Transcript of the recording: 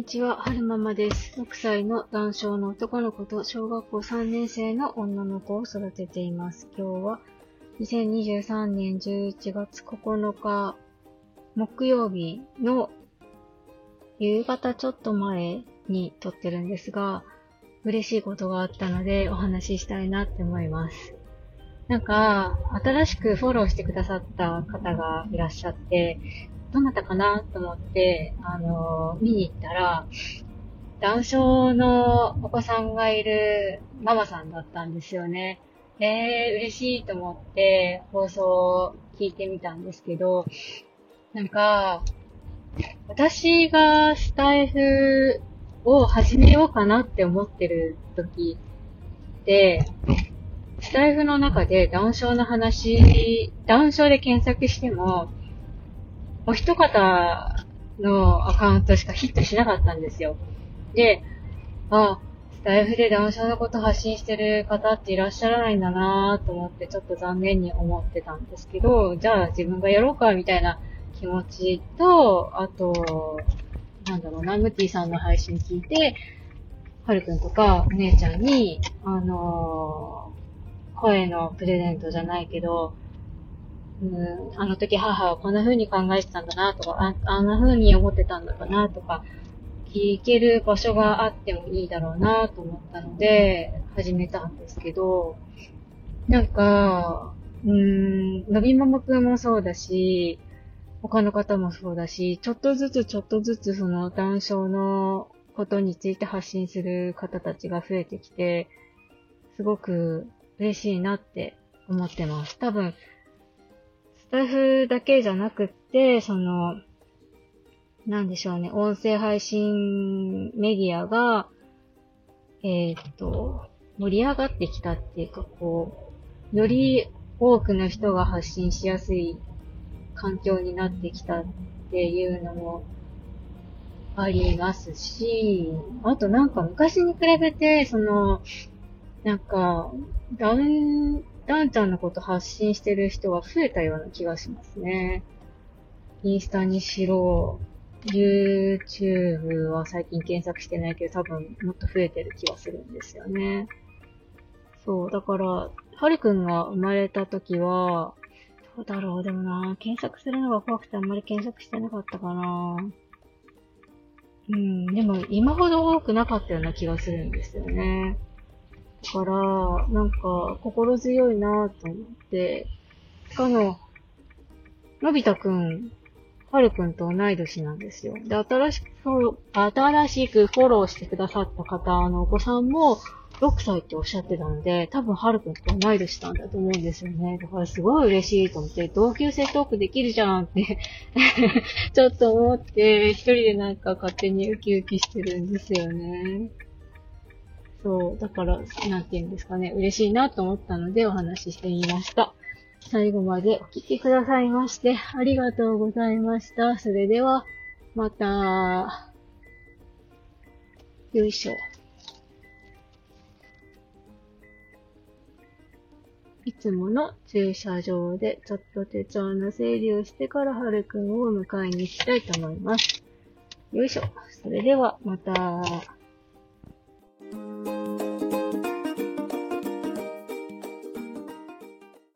にちは、はるままです。6歳の男性の男の子と小学校3年生の女の子を育てています。今日は2023年11月9日木曜日の夕方ちょっと前に撮ってるんですが、嬉しいことがあったのでお話ししたいなって思います。なんか、新しくフォローしてくださった方がいらっしゃって、どなたかなと思って、見に行ったら、男性のお子さんがいるママさんだったんですよね。嬉しいと思って放送を聞いてみたんですけど、なんか、私がスタイフを始めようかなって思ってる時で、スタイフの中でダウン症の話、ダウン症で検索しても、お一方のアカウントしかヒットしなかったんですよ。で、スタイフでダウン症のこと発信してる方っていらっしゃらないんだなぁと思って、ちょっと残念に思ってたんですけど、じゃあ自分がやろうかみたいな気持ちと、あと、ムッティさんの配信聞いて、はるくんとかお姉ちゃんに、声のプレゼントじゃないけど、あの時母はこんな風に考えてたんだなとか、あんな風に思ってたんだろうなとか、聞ける場所があってもいいだろうなと思ったので、始めたんですけど、なんか、のびままくんもそうだし、他の方もそうだし、ちょっとずつその男性のことについて発信する方たちが増えてきて、すごく嬉しいなって思ってます。多分、スタイフだけじゃなくって、音声配信メディアが、盛り上がってきたっていうか、より多くの人が発信しやすい環境になってきたっていうのもありますし、あと昔に比べて、ダンちゃんのこと発信してる人が増えたような気がしますね。インスタにしろ、YouTube は最近検索してないけど、多分もっと増えてる気がするんですよね。そう、だから、はるくんが生まれた時は、どうだろう、でもな、検索するのが怖くてあんまり検索してなかったかな。でも今ほど多くなかったような気がするんですよね。だから、心強いなぁと思って、のび太くん、はるくんと同い年なんですよ。で、新しくフォローしてくださった方のお子さんも、6歳っておっしゃってたので、多分はるくんと同い年なんだと思うんですよね。だからすごい嬉しいと思って、同級生トークできるじゃんって、ちょっと思って、一人で勝手にウキウキしてるんですよね。そう、だから、嬉しいなと思ったのでお話ししてみました。最後までお聞きくださいまして、ありがとうございました。それでは、また。よいしょ。いつもの駐車場で、ちょっと手帳の整理をしてから、はるくんを迎えに行きたいと思います。よいしょ。それでは、また。